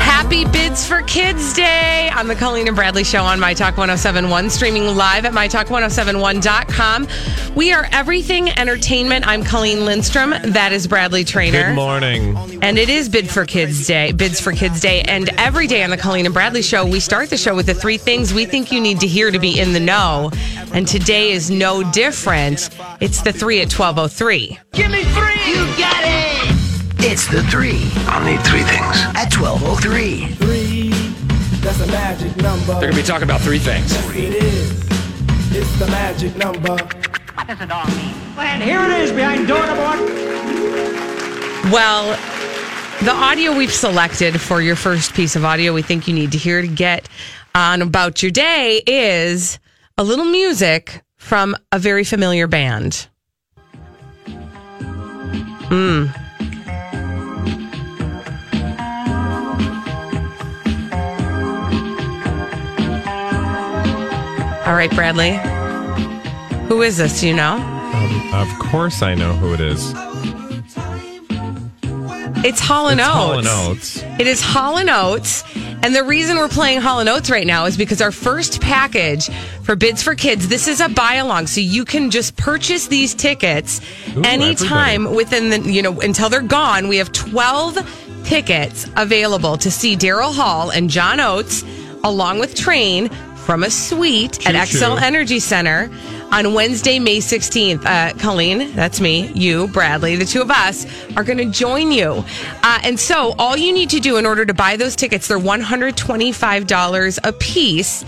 Happy Bids for Kids Day on the Colleen and Bradley Show on MyTalk 1071, streaming live at MyTalk1071.com. We are everything entertainment. I'm Colleen Lindstrom. That is Bradley Traynor. Good morning. And it is Bids for Kids Day. And every day on the Colleen and Bradley Show, we start the show with the three things we think you need to hear to be in the know. And today is no different. It's the three at 12:03. Give me three. You got it. It's the three. I'll need three things. At 12:03. Three. That's a magic number. They're going to be talking about three things. Yes, it is. It's the magic number. What does it all mean? And here it is behind door number one. Well, the audio we've selected for your first piece of audio we think you need to hear to get on about your day is a little music from a very familiar band. All right, Bradley. Who is this? Do you know? Of course I know who it is. It's Hall and Oates. Hall and Oates. It is Hall and Oates. And the reason we're playing Hall and Oates right now is because our first package for Bids for Kids, this is a buy-along, so you can just purchase these tickets anytime within the, until they're gone. We have 12 tickets available to see Daryl Hall and John Oates along with Train from a suite at Xcel Energy Center on Wednesday, May 16th. Colleen, that's me, you, Bradley, the two of us are going to join you. And so all you need to do in order to buy those tickets, they're $125 a piece.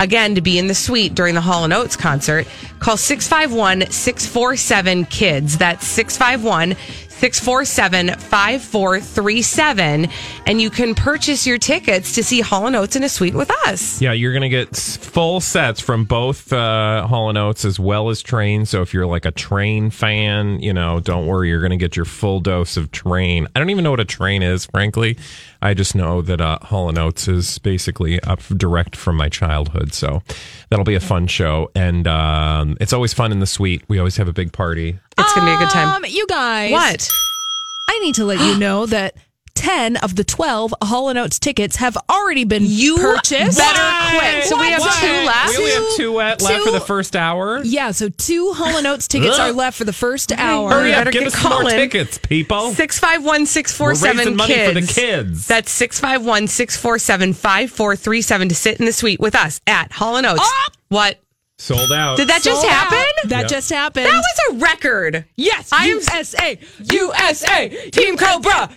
Again, to be in the suite during the Hall & Oates concert, call 651-647-KIDS. That's 651-647-5437, and you can purchase your tickets to see Hall & Oates in a suite with us. Yeah, you're going to get full sets from both Hall & Oates as well as Train, so if you're like a Train fan, don't worry, you're going to get your full dose of Train. I don't even know what a Train is, frankly. I just know that Hall & Oates is basically up direct from my childhood, so that'll be a fun show, and it's always fun in the suite. We always have a big party. It's going to be a good time. You guys. What? I need to let you know that 10 of the 12 Hall & Oates tickets have already been purchased. Better quit. So we have two left. We only have two left for the first hour. Yeah, so two Hall & Oates tickets are left for the first hour. Hurry up, give us some more tickets, people. 651-647-KIDS. We're raising money for the kids. That's 651-647-5437 to sit in the suite with us at Hall & Oates. Oh! What? Sold out. Did that just happen? That just happened. That was a record. Yes. USA. Team Cobra.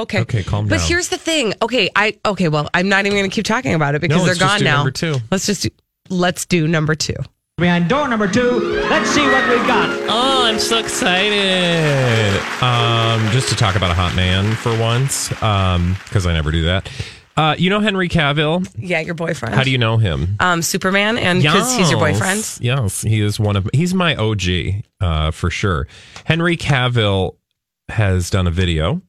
Okay. Okay, calm down. But here's the thing. Okay, well, I'm not even going to keep talking about it because they're gone now. Let's just do number two. Let's do number two. Behind door number two, let's see what we've got. Oh, I'm so excited. Just to talk about a hot man for once, because I never do that. You know Henry Cavill? Yeah, your boyfriend. How do you know him? Superman, and because he's your boyfriend. Yes, he is he's my OG for sure. Henry Cavill has done a video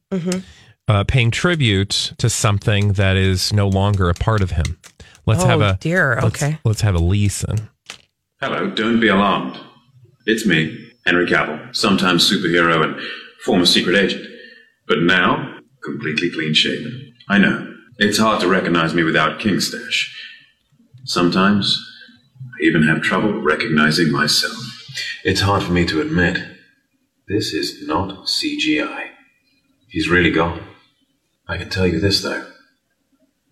paying tribute to something that is no longer a part of him. Let's have a listen. Hello, don't be alarmed. It's me, Henry Cavill, sometimes superhero and former secret agent, but now completely clean shaven. I know. It's hard to recognize me without Kingstache. Sometimes, I even have trouble recognizing myself. It's hard for me to admit, this is not CGI. He's really gone. I can tell you this, though.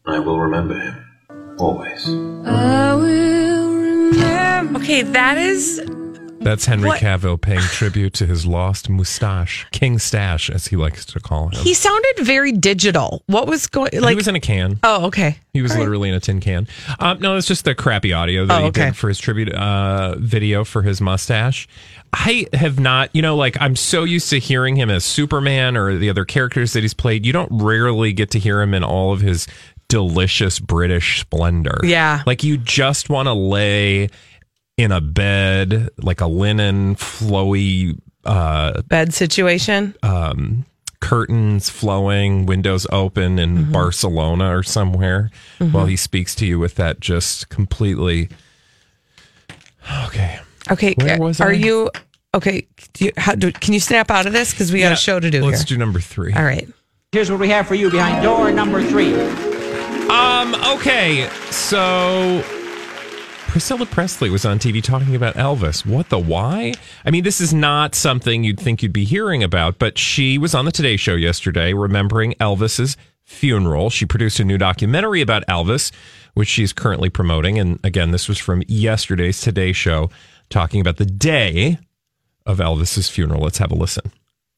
I will remember him. Always. I will remember. Okay, that is... That's Henry Cavill paying tribute to his lost mustache. Kingstache, as he likes to call him. He sounded very digital. What was going... Like... He was in a can. Oh, okay. He was literally in a tin can. No, it's just the crappy audio that he did for his tribute video for his mustache. I have not... You know, like, I'm so used to hearing him as Superman or the other characters that he's played. You don't rarely get to hear him in all of his delicious British splendor. Yeah. Like, you just want to lay... in a bed, like a linen, flowy... bed situation? Curtains flowing, windows open in Barcelona or somewhere while he speaks to you with that just completely... Okay. Okay. Where was I? You... Okay. Can you snap out of this? Because we got a show to do here. Let's do number three. All right. Here's what we have for you behind door number three. Okay. So... Priscilla Presley was on TV talking about Elvis. What the why? I mean, this is not something you'd think you'd be hearing about, but she was on the Today Show yesterday remembering Elvis's funeral. She produced a new documentary about Elvis, which she's currently promoting. And again, this was from yesterday's Today Show talking about the day of Elvis's funeral. Let's have a listen.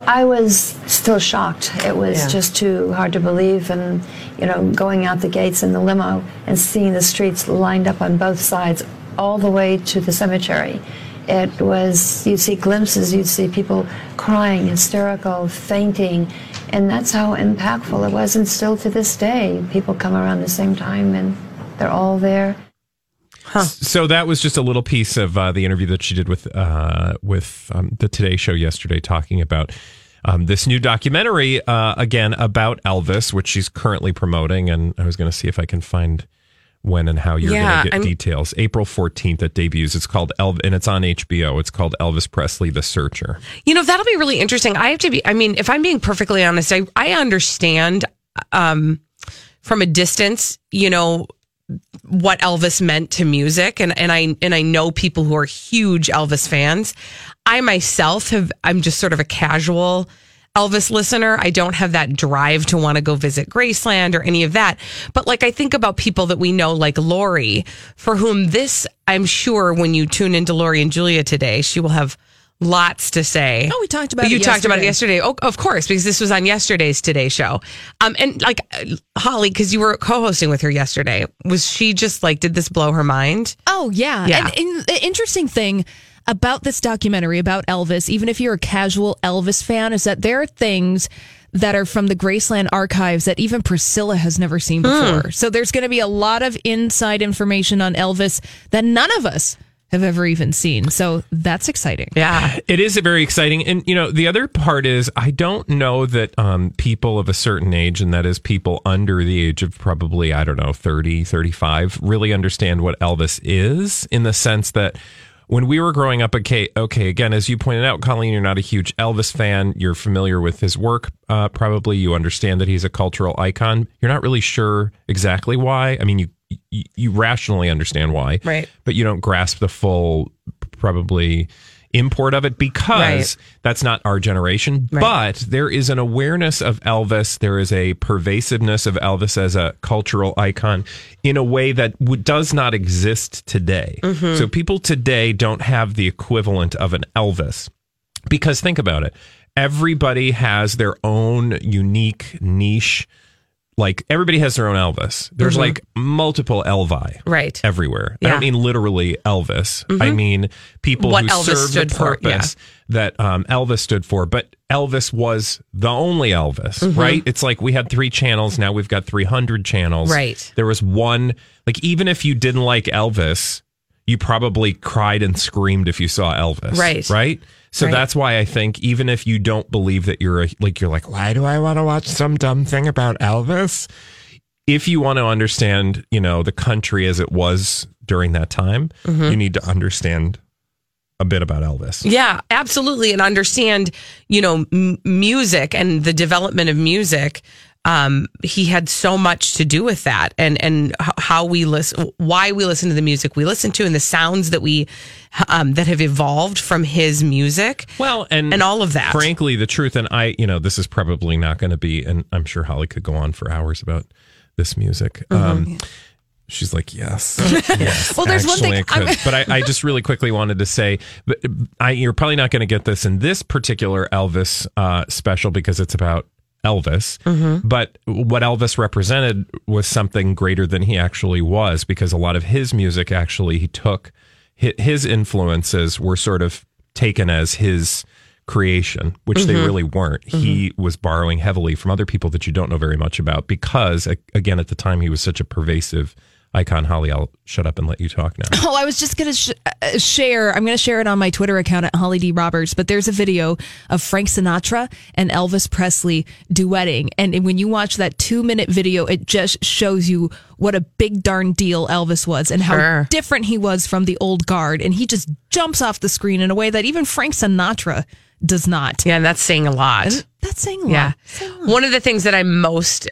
I was still shocked. It was just too hard to believe. And, you know, going out the gates in the limo and seeing the streets lined up on both sides all the way to the cemetery. It was, you'd see glimpses, you'd see people crying, hysterical, fainting. And that's how impactful it was. And still to this day, people come around the same time and they're all there. Huh. So that was just a little piece of the interview that she did with the Today Show yesterday, talking about this new documentary, again, about Elvis, which she's currently promoting. And I was going to see if I can find when and how you're going to get details. April 14th, it debuts. It's called and it's on HBO. It's called Elvis Presley, The Searcher. You know, that'll be really interesting. I have to be, I mean, if I'm being perfectly honest, I understand from a distance, you know, what Elvis meant to music, and I know people who are huge Elvis fans. I myself I'm just sort of a casual Elvis listener. I don't have that drive to want to go visit Graceland or any of that. But like, I think about people that we know, like Lori, for whom this, I'm sure when you tune into Lori and Julia today, she will have lots to say. Oh, we talked about it yesterday. You talked about it yesterday. Oh, of course, because this was on yesterday's Today Show. And like Holly, because you were co-hosting with her yesterday, was she just like, did this blow her mind? Oh, yeah. And the interesting thing about this documentary about Elvis, even if you're a casual Elvis fan, is that there are things that are from the Graceland archives that even Priscilla has never seen before. So there's going to be a lot of inside information on Elvis that none of us have ever even seen. So that's exciting. Yeah, it is very exciting. And, you know, the other part is I don't know that people of a certain age, and that is people under the age of probably, I don't know, 30, 35, really understand what Elvis is, in the sense that when we were growing up, okay, again, as you pointed out, Colleen, you're not a huge Elvis fan. You're familiar with his work. Probably you understand that he's a cultural icon. You're not really sure exactly why. I mean, you rationally understand why, right? But you don't grasp the full, probably, import of it because that's not our generation. Right. But there is an awareness of Elvis. There is a pervasiveness of Elvis as a cultural icon in a way that does not exist today. Mm-hmm. So people today don't have the equivalent of an Elvis, because think about it. Everybody has their own unique niche. Like, everybody has their own Elvis. There's like multiple Elvi everywhere. Yeah. I don't mean literally Elvis. Mm-hmm. I mean people who serve the purpose that Elvis stood for. But Elvis was the only Elvis, right? It's like we had 3 channels. Now we've got 300 channels. Right. There was one. Like, even if you didn't like Elvis, you probably cried and screamed if you saw Elvis. Right. Right. So that's why I think, even if you don't believe that you're like, why do I want to watch some dumb thing about Elvis? If you want to understand, you know, the country as it was during that time, you need to understand a bit about Elvis. Yeah, absolutely. And understand, you know, music and the development of music he had so much to do with that, and how we listen, why we listen to the music we listen to, and the sounds that we that have evolved from his music. Well, and all of that. Frankly, the truth, and I, you know, this is probably not going to be, and I'm sure Holly could go on for hours about this music. Mm-hmm. She's like, yes. Yes. Well, there's actually one thing. But I just really quickly wanted to say, but you're probably not going to get this in this particular Elvis special because it's about Elvis. Mm-hmm. But what Elvis represented was something greater than he actually was, because a lot of his music, actually, he took his influences were sort of taken as his creation, which mm-hmm. they really weren't. Mm-hmm. He was borrowing heavily from other people that you don't know very much about because, again, at the time, he was such a pervasive icon. Holly, I'll shut up and let you talk now. Oh, I was just going to share. I'm going to share it on my Twitter account at Holly D. Roberts. But there's a video of Frank Sinatra and Elvis Presley duetting. And when you watch that 2-minute video, it just shows you what a big darn deal Elvis was and how sure. different he was from the old guard. And he just jumps off the screen in a way that even Frank Sinatra does not. Yeah, and that's saying a lot. That's saying a lot. Yeah. Saying a lot. One of the things that I'm most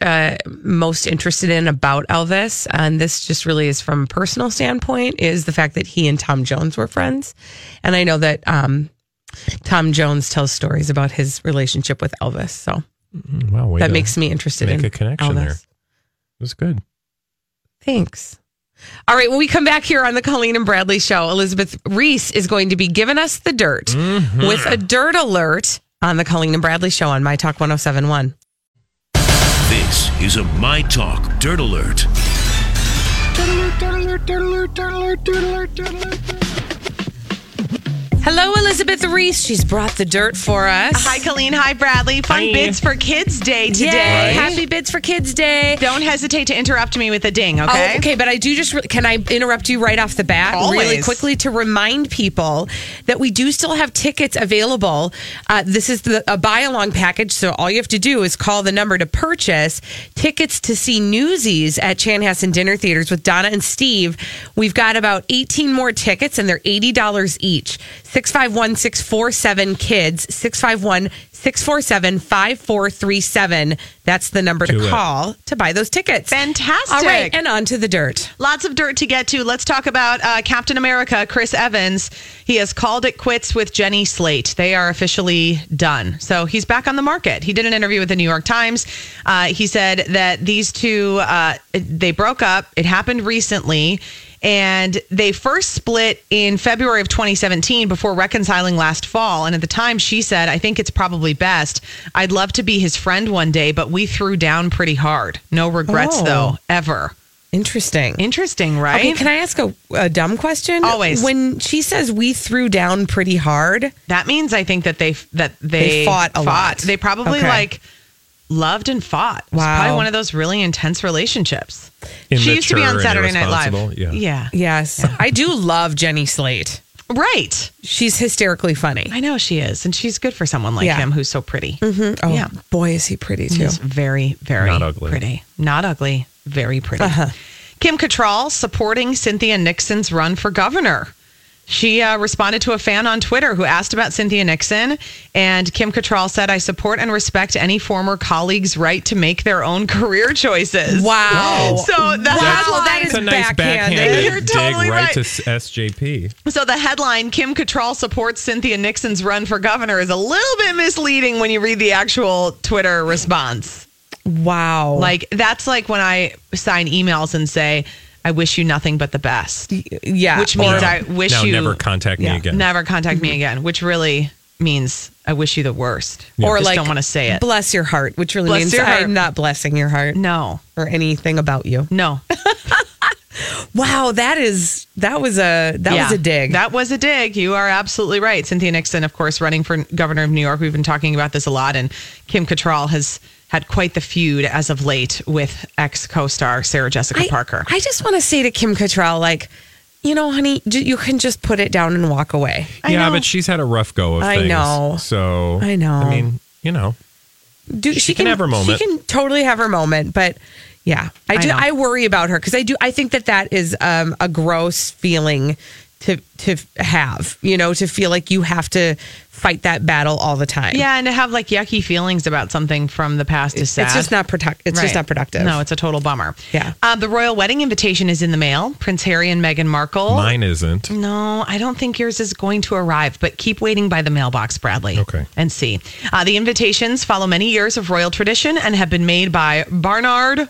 interested in about Elvis, and this just really is from a personal standpoint, is the fact that he and Tom Jones were friends. And I know that Tom Jones tells stories about his relationship with Elvis. So wow, that makes me interested in a connection Elvis. There. It was good. Thanks. All right, when we come back here on the Colleen and Bradley Show, Elizabeth Reese is going to be giving us the dirt mm-hmm. with a dirt alert on the Colleen and Bradley Show on MyTalk 1071. This is a MyTalk Dirt Alert. Hello, Elizabeth Reese. She's brought the dirt for us. Hi, Colleen. Hi, Bradley. Fun Hi. Bids for Kids Day today. Right. Happy Bids for Kids Day. Don't hesitate to interrupt me with a ding, okay? Oh, okay, but I do just... Can I interrupt you right off the bat? Always. Really quickly to remind people that we do still have tickets available. This is a buy-along package, so all you have to do is call the number to purchase tickets to see Newsies at Chanhassen Dinner Theaters with Donna and Steve. We've got about 18 more tickets, and they're $80 each. 651-647-KIDS, 651-647-5437. That's the number to call to buy those tickets. Fantastic. All right, and on to the dirt. Lots of dirt to get to. Let's talk about Captain America, Chris Evans. He has called it quits with Jenny Slate. They are officially done. So he's back on the market. He did an interview with the New York Times. He said that these two, they broke up. It happened recently. And they first split in February of 2017 before reconciling last fall. And at the time, she said, I think it's probably best. I'd love to be his friend one day, but we threw down pretty hard. No regrets, though, ever. Interesting. Interesting, right? Okay, can I ask a dumb question? Always. When she says we threw down pretty hard, that means I think that they fought a lot. They probably loved and fought. Wow. It's probably one of those really intense relationships. She used to be on Saturday Night Live. Yeah. Yes. Yeah. I do love Jenny Slate. Right. She's hysterically funny. I know she is. And she's good for someone like him who's so pretty. Mm-hmm. Oh, boy, is he pretty, too. He's very, very pretty. Not ugly. Very pretty. Uh-huh. Kim Cattrall supporting Cynthia Nixon's run for governor. She responded to a fan on Twitter who asked about Cynthia Nixon, and Kim Cattrall said, I support and respect any former colleague's right to make their own career choices. Wow. So that is backhanded. You're totally right. To SJP. So the headline, Kim Cattrall supports Cynthia Nixon's run for governor, is a little bit misleading when you read the actual Twitter response. Wow. That's like when I sign emails and say, I wish you nothing but the best. Yeah. Which means I wish you... Never contact me again. Never contact mm-hmm. me again, which really means I wish you the worst. Yeah. Or I just don't want to say it. Bless your heart, which really means I'm not blessing your heart. No. Or anything about you. No. Wow, that was a dig. That was a dig. You are absolutely right. Cynthia Nixon, of course, running for governor of New York. We've been talking about this a lot, and Kim Cattrall has had quite the feud as of late with ex co-star Sarah Jessica Parker. I just want to say to Kim Cattrall, you know, honey, you can just put it down and walk away. I know. But she's had a rough go of things. I know. So I know. I mean, you know, she can have her moment. She can totally have her moment, but yeah, I do. I worry about her because I think that is a gross feeling to have, you know, to feel like you have to fight that battle all the time. Yeah, and to have like yucky feelings about something from the past is sad. It's just not productive. It's just not productive. No, it's a total bummer. Yeah. The royal wedding invitation is in the mail. Prince Harry and Meghan Markle. Mine isn't. No, I don't think yours is going to arrive, but keep waiting by the mailbox, Bradley. Okay. And see. The invitations follow many years of royal tradition and have been made by Barnard.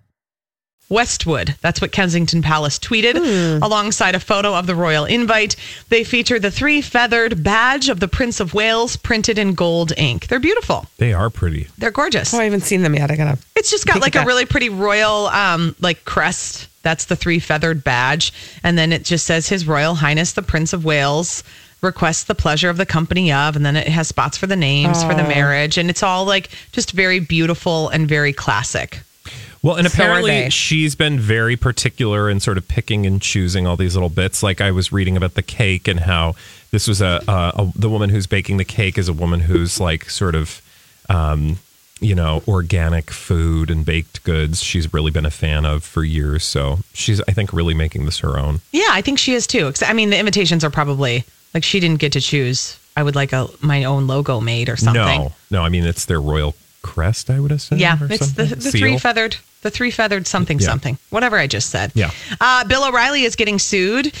Westwood. That's what Kensington Palace tweeted alongside a photo of the royal invite. They feature the three-feathered badge of the Prince of Wales printed in gold ink. They're beautiful. They are pretty. They're gorgeous. Oh, I haven't seen them yet. It's just got like a really pretty royal like crest. That's the three-feathered badge. And then it just says His Royal Highness the Prince of Wales requests the pleasure of the company of, and then it has spots for the names for the marriage. And it's all like just very beautiful and very classic. Well, and apparently she's been very particular in sort of picking and choosing all these little bits. Like I was reading about the cake and how this was the woman who's baking the cake is a woman who's like sort of, you know, organic food and baked goods. She's really been a fan of for years. So she's, I think, really making this her own. Yeah, I think she is, too. I mean, the invitations are probably like she didn't get to choose. I would like my own logo made or something. No. I mean, it's their royal crest, I would have said. Yeah, it's the three-feathered. The three-feathered something, whatever I just said. Yeah. Bill O'Reilly is getting sued.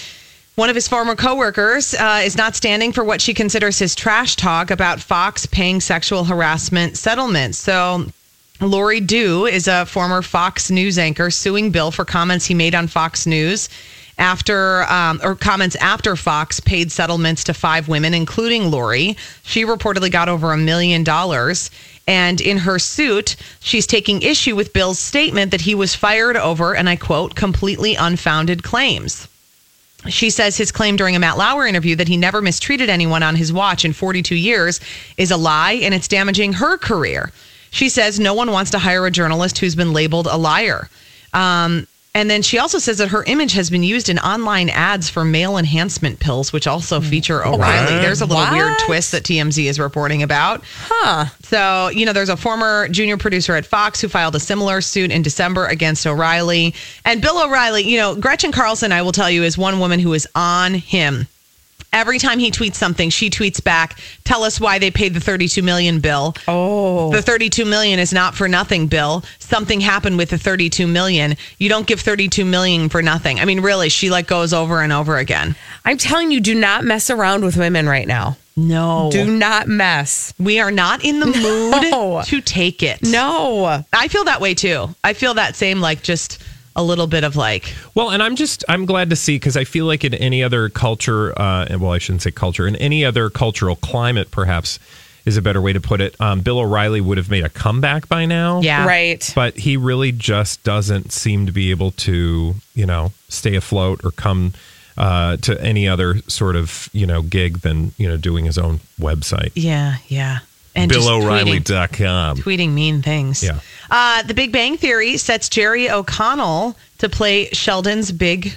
One of his former coworkers is not standing for what she considers his trash talk about Fox paying sexual harassment settlements. So Lori Doo is a former Fox News anchor suing Bill for comments he made on Fox News after Fox paid settlements to 5 women, including Lori. She reportedly got over $1 million. And in her suit, she's taking issue with Bill's statement that he was fired over, and I quote, completely unfounded claims. She says his claim during a Matt Lauer interview that he never mistreated anyone on his watch in 42 years is a lie, and it's damaging her career. She says no one wants to hire a journalist who's been labeled a liar. And then she also says that her image has been used in online ads for male enhancement pills, which also feature O'Reilly. There's a little weird twist that TMZ is reporting about. Huh. So, you know, there's a former junior producer at Fox who filed a similar suit in December against O'Reilly. And Bill O'Reilly, you know, Gretchen Carlson, I will tell you, is one woman who is on him. Every time he tweets something, she tweets back, tell us why they paid the $32 million, Bill. Oh. The $32 million is not for nothing, Bill. Something happened with the $32 million. You don't give $32 million for nothing. I mean, really, she like goes over and over again. I'm telling you, do not mess around with women right now. No. Do not mess. We are not in the mood to take it. No. I feel that way, too. I feel that same, like, just a little bit of like, well, and I'm glad to see, because I feel like in any other culture, well, I shouldn't say culture, in any other cultural climate, perhaps is a better way to put it. Bill O'Reilly would have made a comeback by now. Yeah, right. But he really just doesn't seem to be able to, you know, stay afloat or come to any other sort of, you know, gig than, you know, doing his own website. Yeah. And BillO'Reilly.com. Tweeting mean things. Yeah. The Big Bang Theory sets Jerry O'Connell to play Sheldon's brother.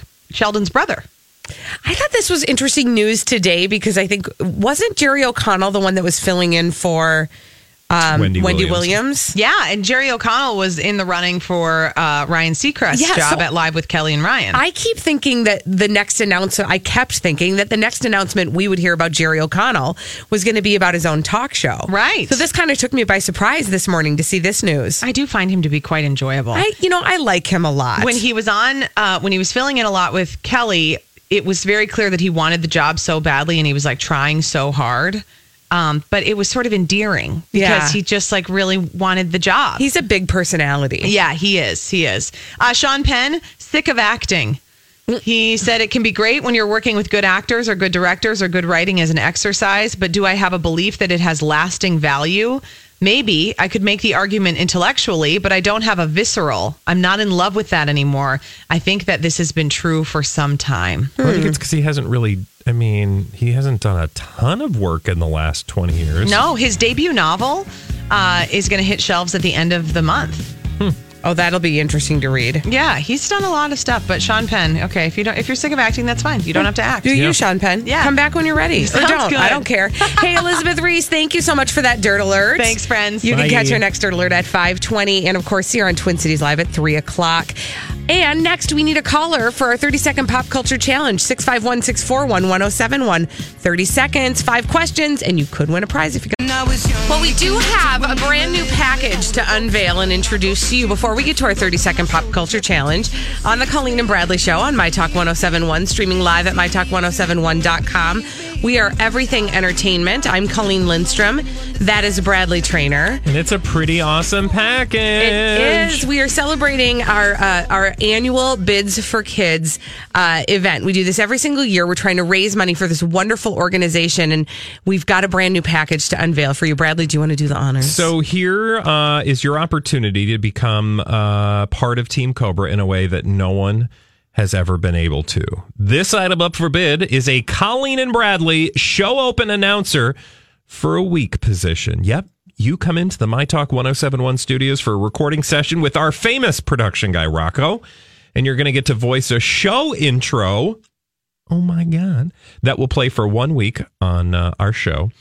I thought this was interesting news today because I think, wasn't Jerry O'Connell the one that was filling in for Wendy Williams? Yeah, and Jerry O'Connell was in the running for Ryan Seacrest's job at Live with Kelly and Ryan. I keep thinking that the next announcement we would hear about Jerry O'Connell was going to be about his own talk show. Right. So this kind of took me by surprise this morning to see this news. I do find him to be quite enjoyable. I like him a lot. When he was filling in a lot with Kelly, it was very clear that he wanted the job so badly and he was like trying so hard. But it was sort of endearing because he just like really wanted the job. He's a big personality. Yeah, he is. He is. Sean Penn, sick of acting. He said it can be great when you're working with good actors or good directors or good writing as an exercise, but do I have a belief that it has lasting value? Maybe I could make the argument intellectually, but I don't have a visceral. I'm not in love with that anymore. I think that this has been true for some time. Well, I think it's because he hasn't really, I mean, he hasn't done a ton of work in the last 20 years. No, his debut novel is going to hit shelves at the end of the month. Oh, that'll be interesting to read. Yeah, he's done a lot of stuff, but Sean Penn, okay, if you're sick of acting, that's fine. You don't have to act. Do you, Sean Penn? Yeah. Come back when you're ready. Or don't. Good. I don't care. Hey, Elizabeth Reese, thank you so much for that Dirt Alert. Thanks, friends. You can catch your next Dirt Alert at 5:20, and of course, see her on Twin Cities Live at 3 o'clock. And next, we need a caller for our 30-second pop culture challenge, 651-641-1071. 30 seconds, 5 questions, and you could win a prize if you go. Well, we do have a brand new package to unveil and introduce to you before we get to our 30-second pop culture challenge on the Colleen and Bradley Show on MyTalk 1071, streaming live at MyTalk1071.com. We are Everything Entertainment. I'm Colleen Lindstrom. That is Bradley Traynor. And it's a pretty awesome package. It is. We are celebrating our annual Bids for Kids event. We do this every single year. We're trying to raise money for this wonderful organization, and we've got a brand new package to unveil for you. Bradley, do you want to do the honors? So here is your opportunity to become part of Team Cobra in a way that no one has ever been able to. This item up for bid is a Colleen and Bradley show open announcer for a week position. Yep. You come into the MyTalk 1071 studios for a recording session with our famous production guy, Rocco, and you're going to get to voice a show intro. Oh, my God. That will play for 1 week on our show.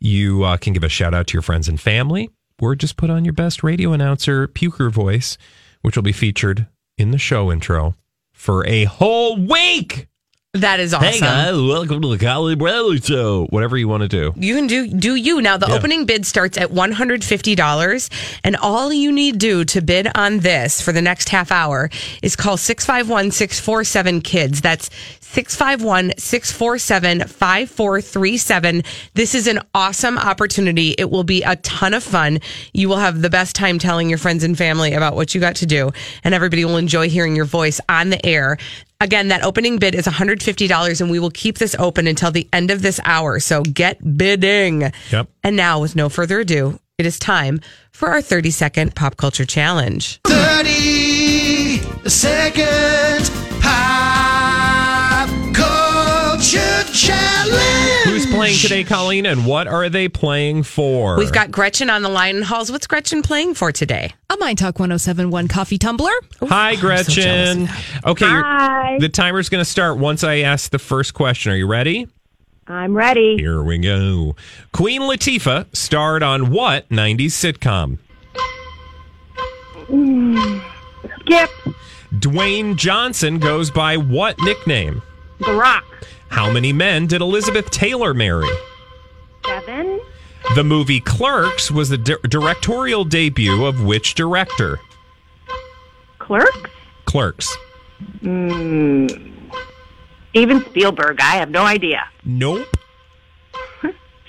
You can give a shout out to your friends and family, or just put on your best radio announcer puker voice, which will be featured in the show intro for a whole week. That is awesome. Hey guys, welcome to the Colleen Bradley Show. Whatever you want to do. You can do you. Now, the opening bid starts at $150, and all you need do to bid on this for the next half hour is call 651-647-KIDS. That's 651-647-5437. This is an awesome opportunity. It will be a ton of fun. You will have the best time telling your friends and family about what you got to do, and everybody will enjoy hearing your voice on the air. Again, that opening bid is $150, and we will keep this open until the end of this hour. So get bidding. Yep. And now, with no further ado, it is time for our 30-second pop culture challenge. 30-second pop culture challenge. Who's playing today, Colleen, and what are they playing for? We've got Gretchen on the line in Halls. What's Gretchen playing for today? A MyTalk 1071 coffee tumbler. Ooh, hi, Gretchen. So okay, hi. The timer's going to start once I ask the first question. Are you ready? I'm ready. Here we go. Queen Latifah starred on what 90s sitcom? Skip. Dwayne Johnson goes by what nickname? The Rock. How many men did Elizabeth Taylor marry? 7. The movie Clerks was the directorial debut of which director? Clerks. Steven Spielberg. I have no idea. Nope.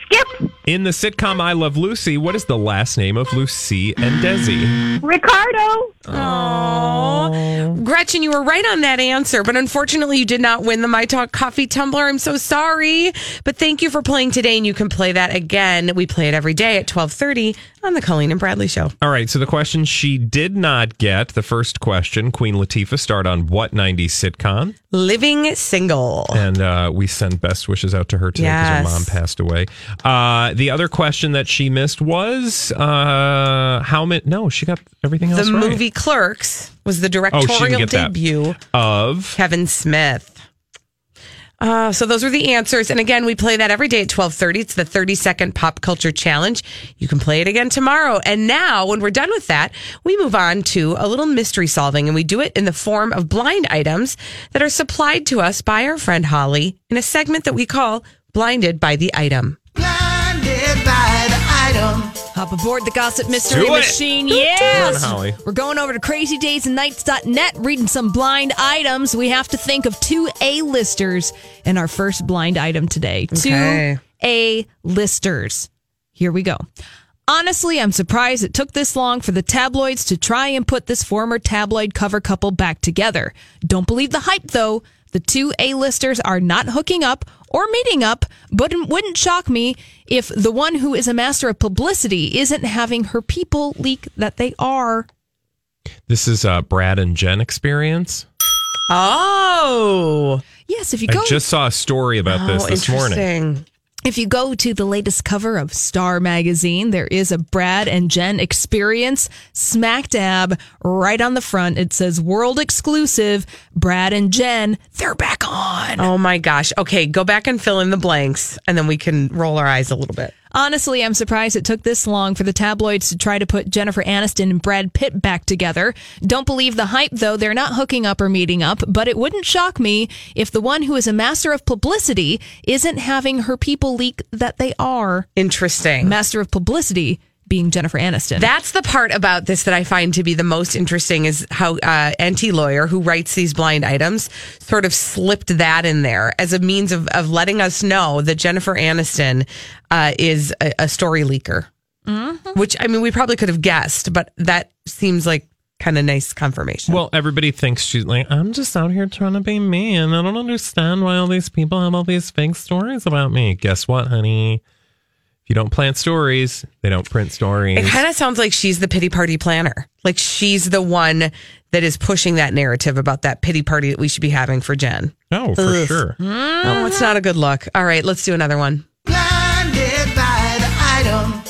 Skip. In the sitcom I Love Lucy, what is the last name of Lucy and Desi? Ricardo. Oh, Gretchen, you were right on that answer, but unfortunately you did not win the MyTalk coffee tumbler. I'm so sorry, but thank you for playing today, and you can play that again. We play it every day at 12:30 on the Colleen and Bradley Show. All right, so the question she did not get, the first question, Queen Latifah starred on what 90s sitcom? Living Single. And we send best wishes out to her today because her mom passed away. The other question that she missed was how many... No, she got everything else right. The movie Clerks was the directorial debut of Kevin Smith. So those were the answers. And again, we play that every day at 12:30. It's the 30-second pop culture challenge. You can play it again tomorrow. And now, when we're done with that, we move on to a little mystery solving. And we do it in the form of blind items that are supplied to us by our friend Holly in a segment that we call Blinded by the Item. Blinded by the Item. freedom. Hop aboard the Gossip Mystery Machine. Yes. Come on, Holly. We're going over to CrazyDaysAndNights.net, reading some blind items. We have to think of two A-listers in our first blind item today. Okay. Two A-listers. Here we go. Honestly, I'm surprised it took this long for the tabloids to try and put this former tabloid cover couple back together. Don't believe the hype, though. The two A-listers are not hooking up or meeting up, but it wouldn't shock me if the one who is a master of publicity isn't having her people leak that they are. This is a Brad and Jen experience. Oh. Yes, if you go... I just saw a story about this morning. If you go to the latest cover of Star Magazine, there is a Brad and Jen experience smack dab right on the front. It says world exclusive, Brad and Jen, they're back on. Oh my gosh. Okay, go back and fill in the blanks and then we can roll our eyes a little bit. Honestly, I'm surprised it took this long for the tabloids to try to put Jennifer Aniston and Brad Pitt back together. Don't believe the hype, though. They're not hooking up or meeting up, but it wouldn't shock me if the one who is a master of publicity isn't having her people leak that they are. Interesting. Master of publicity being Jennifer Aniston. That's the part about this that I find to be the most interesting is how NT Lawyer, who writes these blind items, sort of slipped that in there as a means of letting us know that Jennifer Aniston... is a story leaker, which, I mean, we probably could have guessed, but that seems like kind of nice confirmation. Well, everybody thinks she's like, I'm just out here trying to be me, and I don't understand why all these people have all these fake stories about me. Guess what, honey? If you don't plant stories, they don't print stories. It kind of sounds like she's the pity party planner. Like, she's the one that is pushing that narrative about that pity party that we should be having for Jen. Oh, for sure. Oh, it's not a good look. All right, let's do another one.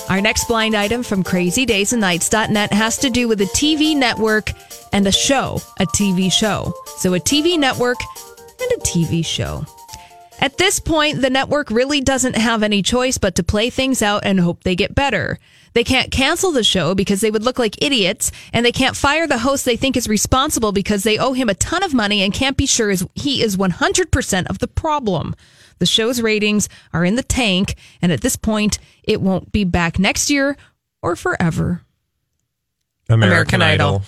Our next blind item from CrazyDaysAndNights.net has to do with a TV network and a show, a TV show. So a TV network and a TV show. At this point, the network really doesn't have any choice but to play things out and hope they get better. They can't cancel the show because they would look like idiots, and they can't fire the host they think is responsible because they owe him a ton of money and can't be sure he is 100% of the problem. The show's ratings are in the tank, and at this point, it won't be back next year or forever. American Idol,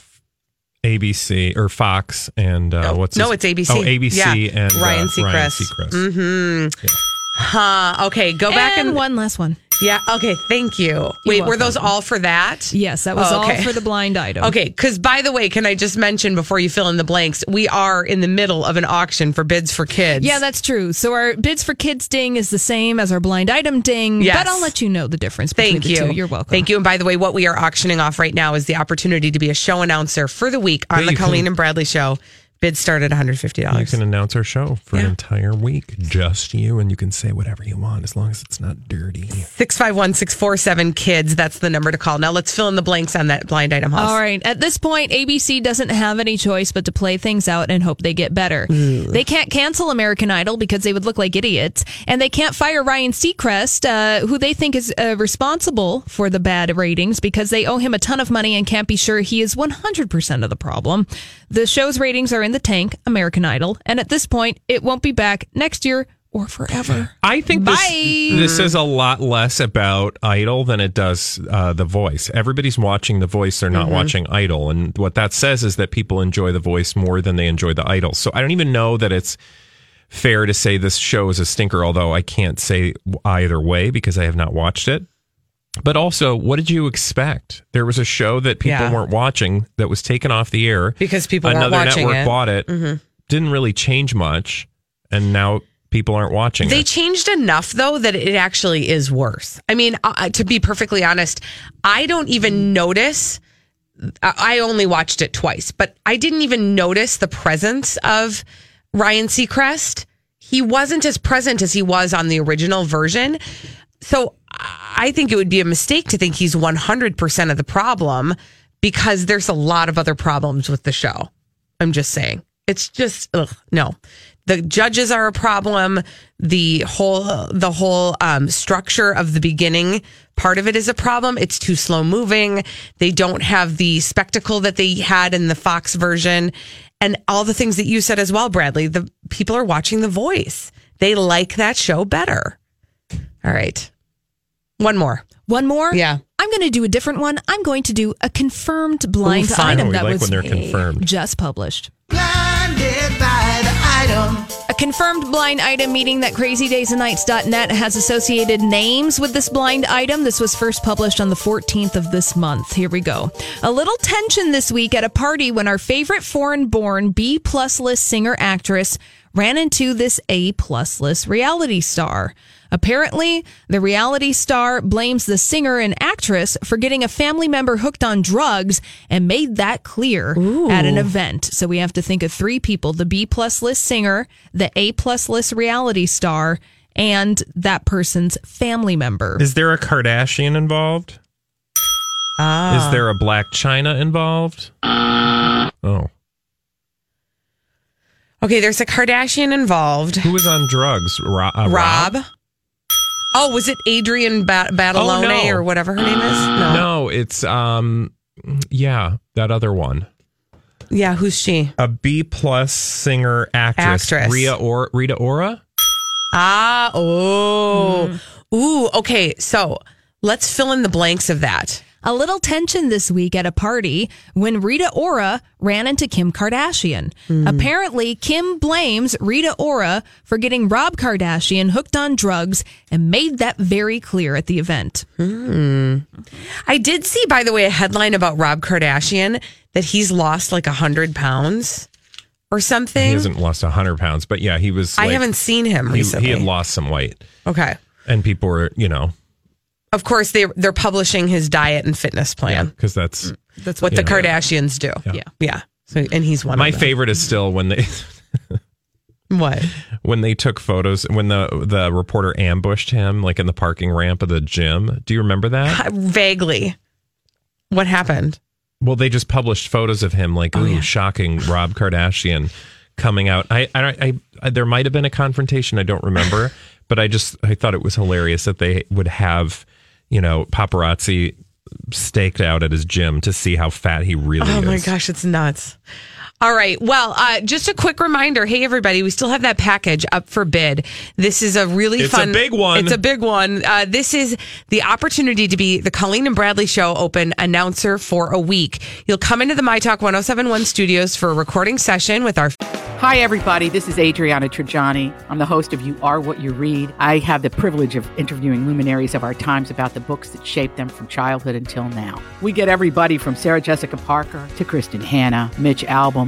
ABC, or Fox, and it's ABC. Oh, ABC and Ryan Seacrest. Yeah. Huh. Okay, go back and one last one. Yeah. Okay. Thank you. Wait, were those all for that? Yes, that was all for the blind item. Okay. Because, by the way, can I just mention before you fill in the blanks, we are in the middle of an auction for bids for kids. Yeah, that's true. So our bids for kids ding is the same as our blind item ding. Yes. But I'll let you know the difference between the two. You're welcome. Thank you. And by the way, what we are auctioning off right now is the opportunity to be a show announcer for the week on the Colleen and Bradley Show. Bids start at $150. You can announce our show for an entire week. Just you, and you can say whatever you want as long as it's not dirty. 651-647-KIDS. That's the number to call. Now let's fill in the blanks on that blind item, House. All right. At this point, ABC doesn't have any choice but to play things out and hope they get better. Mm. They can't cancel American Idol because they would look like idiots. And they can't fire Ryan Seacrest, who they think is responsible for the bad ratings because they owe him a ton of money and can't be sure he is 100% of the problem. The show's ratings are in the tank, American Idol, and at this point, it won't be back next year or forever. I think this is a lot less about Idol than it does The Voice. Everybody's watching The Voice, they're not watching Idol, and what that says is that people enjoy The Voice more than they enjoy the Idol. So I don't even know that it's fair to say this show is a stinker, although I can't say either way because I have not watched it. But also, what did you expect? There was a show that people weren't watching that was taken off the air. Because people weren't watching it. Another network bought it. Didn't really change much. And now people aren't watching it. They changed enough, though, that it actually is worse. I mean, to be perfectly honest, I don't even notice. I only watched it twice. But I didn't even notice the presence of Ryan Seacrest. He wasn't as present as he was on the original version. So I think it would be a mistake to think he's 100% of the problem because there's a lot of other problems with the show. I'm just saying. It's just, no. The judges are a problem. The whole structure of the beginning part of it is a problem. It's too slow moving. They don't have the spectacle that they had in the Fox version. And all the things that you said as well, Bradley, the people are watching The Voice. They like that show better. All right. One more? Yeah. I'm going to do a different one. I'm going to do a confirmed blind item that was just published. Blinded by the item. A confirmed blind item, meaning that CrazyDaysAndNights.net has associated names with this blind item. This was first published on the 14th of this month. Here we go. A little tension this week at a party when our favorite foreign-born B-plus list singer-actress ran into this A-plus list reality star. Apparently, the reality star blames the singer and actress for getting a family member hooked on drugs and made that clear at an event. So we have to think of three people: the B-plus list singer, the A-plus list reality star, and that person's family member. Is there a Kardashian involved? Is there a Blac Chyna involved? Okay, there's a Kardashian involved. Who was on drugs? Rob? Oh, was it Adrian Batalone or whatever her name is? No, it's, that other one. Yeah, who's she? A B-plus singer actress. Rita Ora? Okay, so let's fill in the blanks of that. A little tension this week at a party when Rita Ora ran into Kim Kardashian. Apparently, Kim blames Rita Ora for getting Rob Kardashian hooked on drugs and made that very clear at the event. I did see, by the way, a headline about Rob Kardashian that he's lost like 100 pounds or something. He hasn't lost 100 pounds, but yeah, he was. I haven't seen him recently. He had lost some weight. Okay. And people were, Of course, they're publishing his diet and fitness plan because that's what the Kardashians do. Yeah. So, and he's one. My favorite is still when they when they took photos when the reporter ambushed him like in the parking ramp of the gym. Do you remember that? Vaguely. What happened? Well, they just published photos of him like shocking Rob Kardashian coming out. I there might have been a confrontation. I don't remember, but I thought it was hilarious that they would have. Paparazzi staked out at his gym to see how fat he really is. Oh my gosh, it's nuts. All right. Well, just a quick reminder. Hey, everybody, we still have that package up for bid. This is a really fun. It's a big one. This is the opportunity to be the Colleen and Bradley Show open announcer for a week. You'll come into the MyTalk 1071 studios for a recording session with our... Hi, everybody. This is Adriana Trigiani. I'm the host of You Are What You Read. I have the privilege of interviewing luminaries of our times about the books that shaped them from childhood until now. We get everybody from Sarah Jessica Parker to Kristen Hanna, Mitch Albom,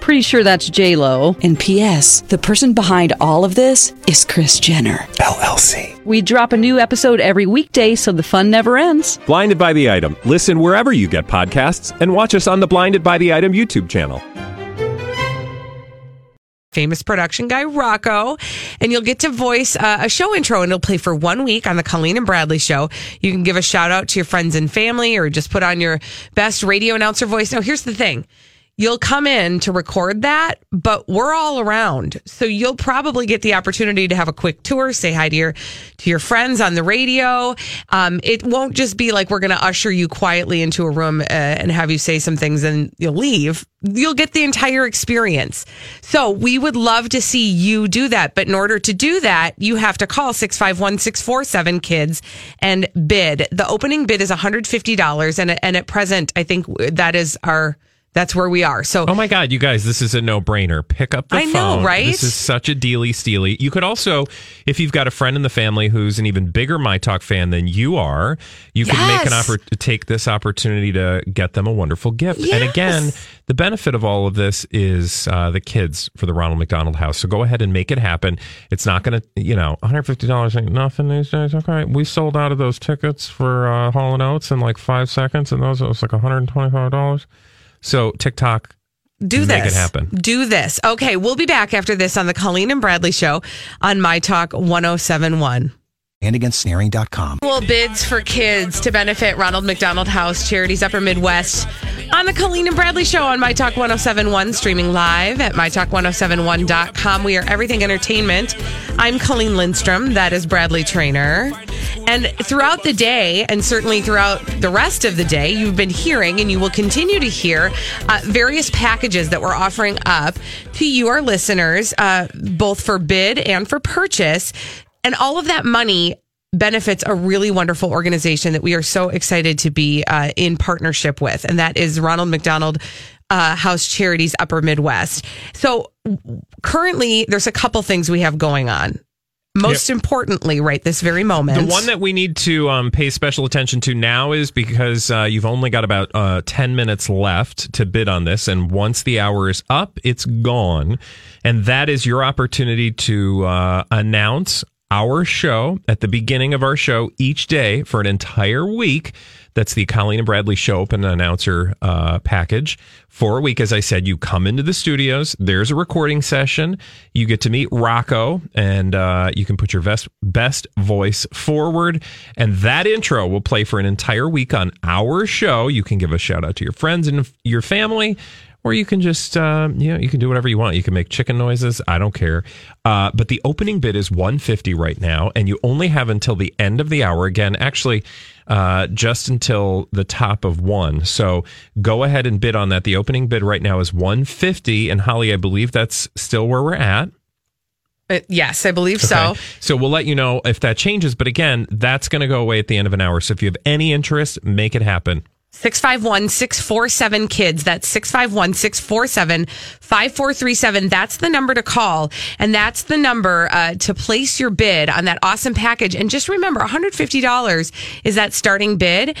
Pretty sure that's J-Lo. And P.S. the person behind all of this is Kris Jenner, LLC. We drop a new episode every weekday so the fun never ends. Blinded by the Item. Listen wherever you get podcasts and watch us on the Blinded by the Item YouTube channel. Famous production guy, Rocco. And you'll get to voice a show intro, and it'll play for 1 week on the Colleen and Bradley Show. You can give a shout out to your friends and family or just put on your best radio announcer voice. Now, here's the thing. You'll come in to record that, but we're all around. So you'll probably get the opportunity to have a quick tour, say hi to your friends on the radio. It won't just be like we're going to usher you quietly into a room and have you say some things and you'll leave. You'll get the entire experience. So we would love to see you do that. But in order to do that, you have to call 651-647-KIDS and bid. The opening bid is $150. And at present, I think that is that's where we are. So, oh my God, you guys, this is a no-brainer. Pick up the phone. I know, right? This is such a dealy-steely. You could also, if you've got a friend in the family who's an even bigger My Talk fan than you are, you can take this opportunity to get them a wonderful gift. Yes. And again, the benefit of all of this is the kids for the Ronald McDonald House. So go ahead and make it happen. It's not going to, $150 ain't nothing these days. Okay, we sold out of those tickets for Hall and Oates in like 5 seconds, and those it was like $125. So TikTok Do this. Make it happen. Do this. Okay, we'll be back after this on the Colleen and Bradley Show on MyTalk 1071. And against snaring.com. Well, bids for kids to benefit Ronald McDonald House Charities Upper Midwest on the Colleen and Bradley Show on MyTalk 1071, streaming live at MyTalk1071.com. We are everything entertainment. I'm Colleen Lindstrom. That is Bradley Traynor. And throughout the day, and certainly throughout the rest of the day, you've been hearing and you will continue to hear various packages that we're offering up to you, our listeners, both for bid and for purchase. And all of that money benefits a really wonderful organization that we are so excited to be in partnership with. And that is Ronald McDonald House Charities Upper Midwest. So currently, there's a couple things we have going on. Most importantly, right this very moment. The one that we need to pay special attention to now is because you've only got about 10 minutes left to bid on this. And once the hour is up, it's gone. And that is your opportunity to announce our show at the beginning of our show each day for an entire week. That's the Colleen and Bradley Show Open Announcer package for a week. As I said, you come into the studios. There's a recording session. You get to meet Rocco, and you can put your best voice forward. And that intro will play for an entire week on our show. You can give a shout out to your friends and your family. Or you can just, you can do whatever you want. You can make chicken noises. I don't care. But the opening bid is $150 right now, and you only have until the end of the hour. Again, actually, just until the top of 1. So go ahead and bid on that. The opening bid right now is $150. And Holly, I believe that's still where we're at. Yes, I believe so. So we'll let you know if that changes. But again, that's going to go away at the end of an hour. So if you have any interest, make it happen. 651-647-KIDS. That's 651-647-5437. That's the number to call. And that's the number to place your bid on that awesome package. And just remember, $150 is that starting bid.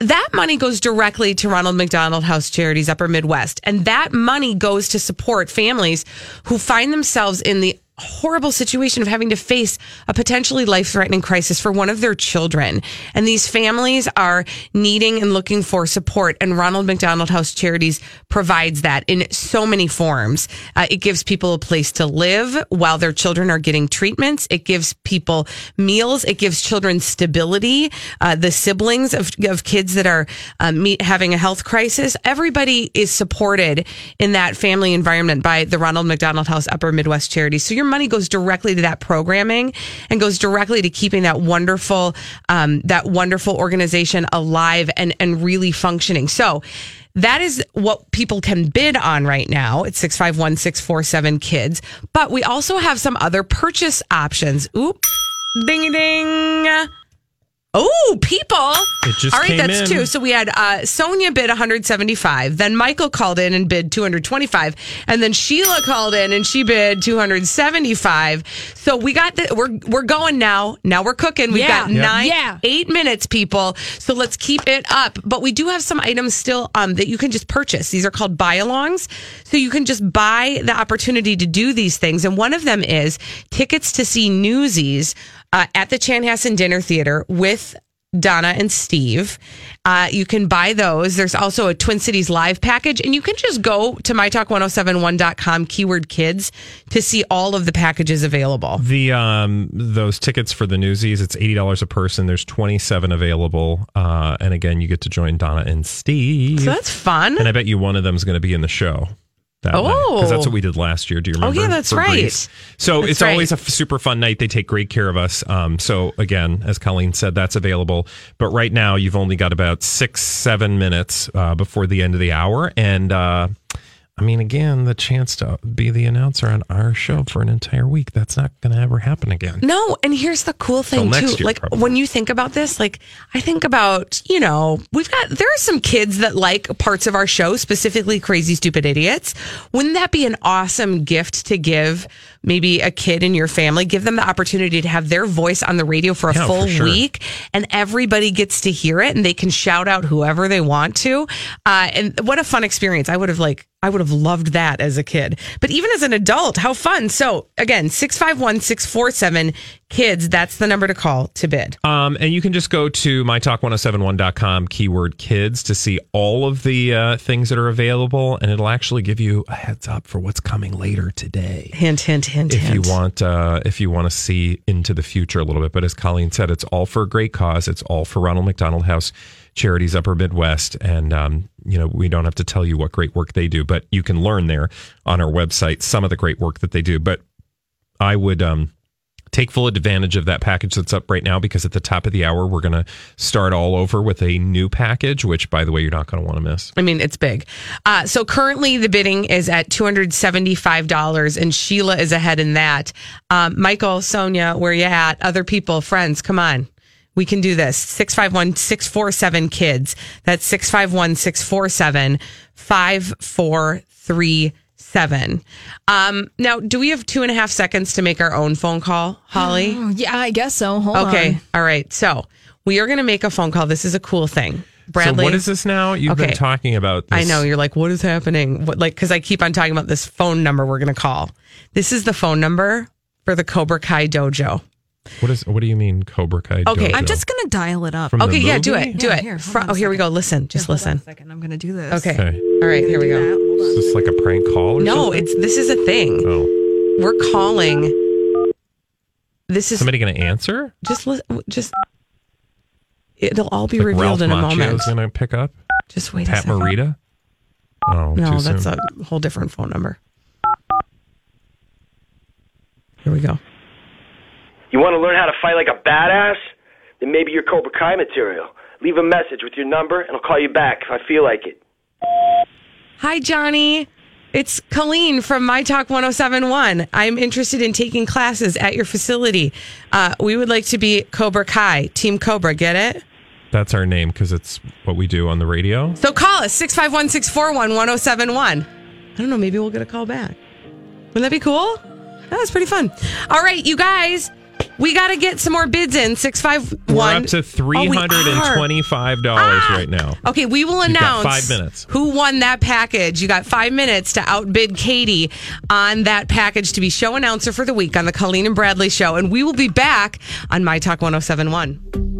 That money goes directly to Ronald McDonald House Charities Upper Midwest. And that money goes to support families who find themselves in the horrible situation of having to face a potentially life-threatening crisis for one of their children. And these families are needing and looking for support. And Ronald McDonald House Charities provides that in so many forms. It gives people a place to live while their children are getting treatments. It gives people meals. It gives children stability. The siblings of kids that are having a health crisis. Everybody is supported in that family environment by the Ronald McDonald House Upper Midwest Charities. So your money goes directly to that programming and goes directly to keeping that wonderful organization alive and really functioning. So that is what people can bid on right now. It's 651-647-KIDS. But we also have some other purchase options. Oop. Ding-a-ding. Oh, people. It just all right, came that's in. Two. So we had Sonia bid $175. Then Michael called in and bid $225. And then Sheila called in and she bid $275. So we got we're going now. Now we're cooking. We've got 8 minutes, people. So let's keep it up. But we do have some items still that you can just purchase. These are called buy-alongs. So you can just buy the opportunity to do these things. And one of them is tickets to see Newsies at the Chanhassen Dinner Theater with Donna and Steve. You can buy those. There's also a Twin Cities Live package, and you can just go to mytalk1071.com #kids to see all of the packages available. The those tickets for the Newsies, it's $80 a person. There's 27 available, and again, you get to join Donna and Steve. So that's fun. And I bet you one of them is going to be in the show. Because that's what we did last year. Do you remember? Oh, yeah, that's right. Greece? So that's always a super fun night. They take great care of us. So again, as Colleen said, that's available. But right now, you've only got about 6-7 minutes before the end of the hour. And I mean, again, the chance to be the announcer on our show for an entire week, that's not going to ever happen again. No, and here's the cool thing, too. When you think about this, I think about, there are some kids that like parts of our show, specifically Crazy Stupid Idiots. Wouldn't that be an awesome gift to give maybe a kid in your family? Give them the opportunity to have their voice on the radio for a full week, and everybody gets to hear it, and they can shout out whoever they want to. And what a fun experience. I would have I would have loved that as a kid. But even as an adult, how fun. So again, 651-647-KIDS. That's the number to call to bid. And you can just go to mytalk1071.com, keyword kids, to see all of the things that are available. And it'll actually give you a heads up for what's coming later today. Hint, hint, hint, hint. If you want to see into the future a little bit. But as Colleen said, it's all for a great cause. It's all for Ronald McDonald House Charities Upper Midwest, and you know, we don't have to tell you what great work they do, but you can learn there on our website some of the great work that they do. But I would take full advantage of that package that's up right now, because at the top of the hour we're going to start all over with a new package, which, by the way, you're not going to want to miss. I mean, it's big. So currently the bidding is at $275, and Sheila is ahead in that. Michael, Sonia, where you at? Other people, friends, come on. We can do this. 651-647-KIDS. That's 651-647-5437. Now, do we have 2.5 seconds to make our own phone call, Holly? Yeah, I guess so. Hold on. Okay. All right. So we are going to make a phone call. This is a cool thing. Bradley. So what is this now? You've been talking about this. I know. You're like, what is happening? What, like, because I keep on talking about this phone number we're going to call. This is the phone number for the Cobra Kai Dojo. What do you mean, Cobra Kai? Okay, Dojo? I'm just gonna dial it up. Yeah, do it. Here we go. Listen. Hold on a second, I'm gonna do this. Okay. All right, here we go. Is this like a prank call? No, this is a thing. Oh, we're calling. This is somebody gonna answer. Just listen. It'll all be like revealed Ralph in a Macchio's moment. Is gonna pick up. Just wait. Pat a second. Morita. Oh no, that's soon. A whole different phone number. Here we go. You want to learn how to fight like a badass? Then maybe you're Cobra Kai material. Leave a message with your number, and I'll call you back if I feel like it. Hi, Johnny. It's Colleen from MyTalk 1071. I'm interested in taking classes at your facility. We would like to be Cobra Kai, Team Cobra. Get it? That's our name because it's what we do on the radio. So call us, 651-641-1071. I don't know, maybe we'll get a call back. Wouldn't that be cool? That was pretty fun. All right, you guys. We got to get some more bids in. 651. We're up to $325 right now. Okay, we will announce 5 minutes who won that package. You got 5 minutes to outbid Katie on that package to be show announcer for the week on the Colleen and Bradley Show. And we will be back on My Talk 1071.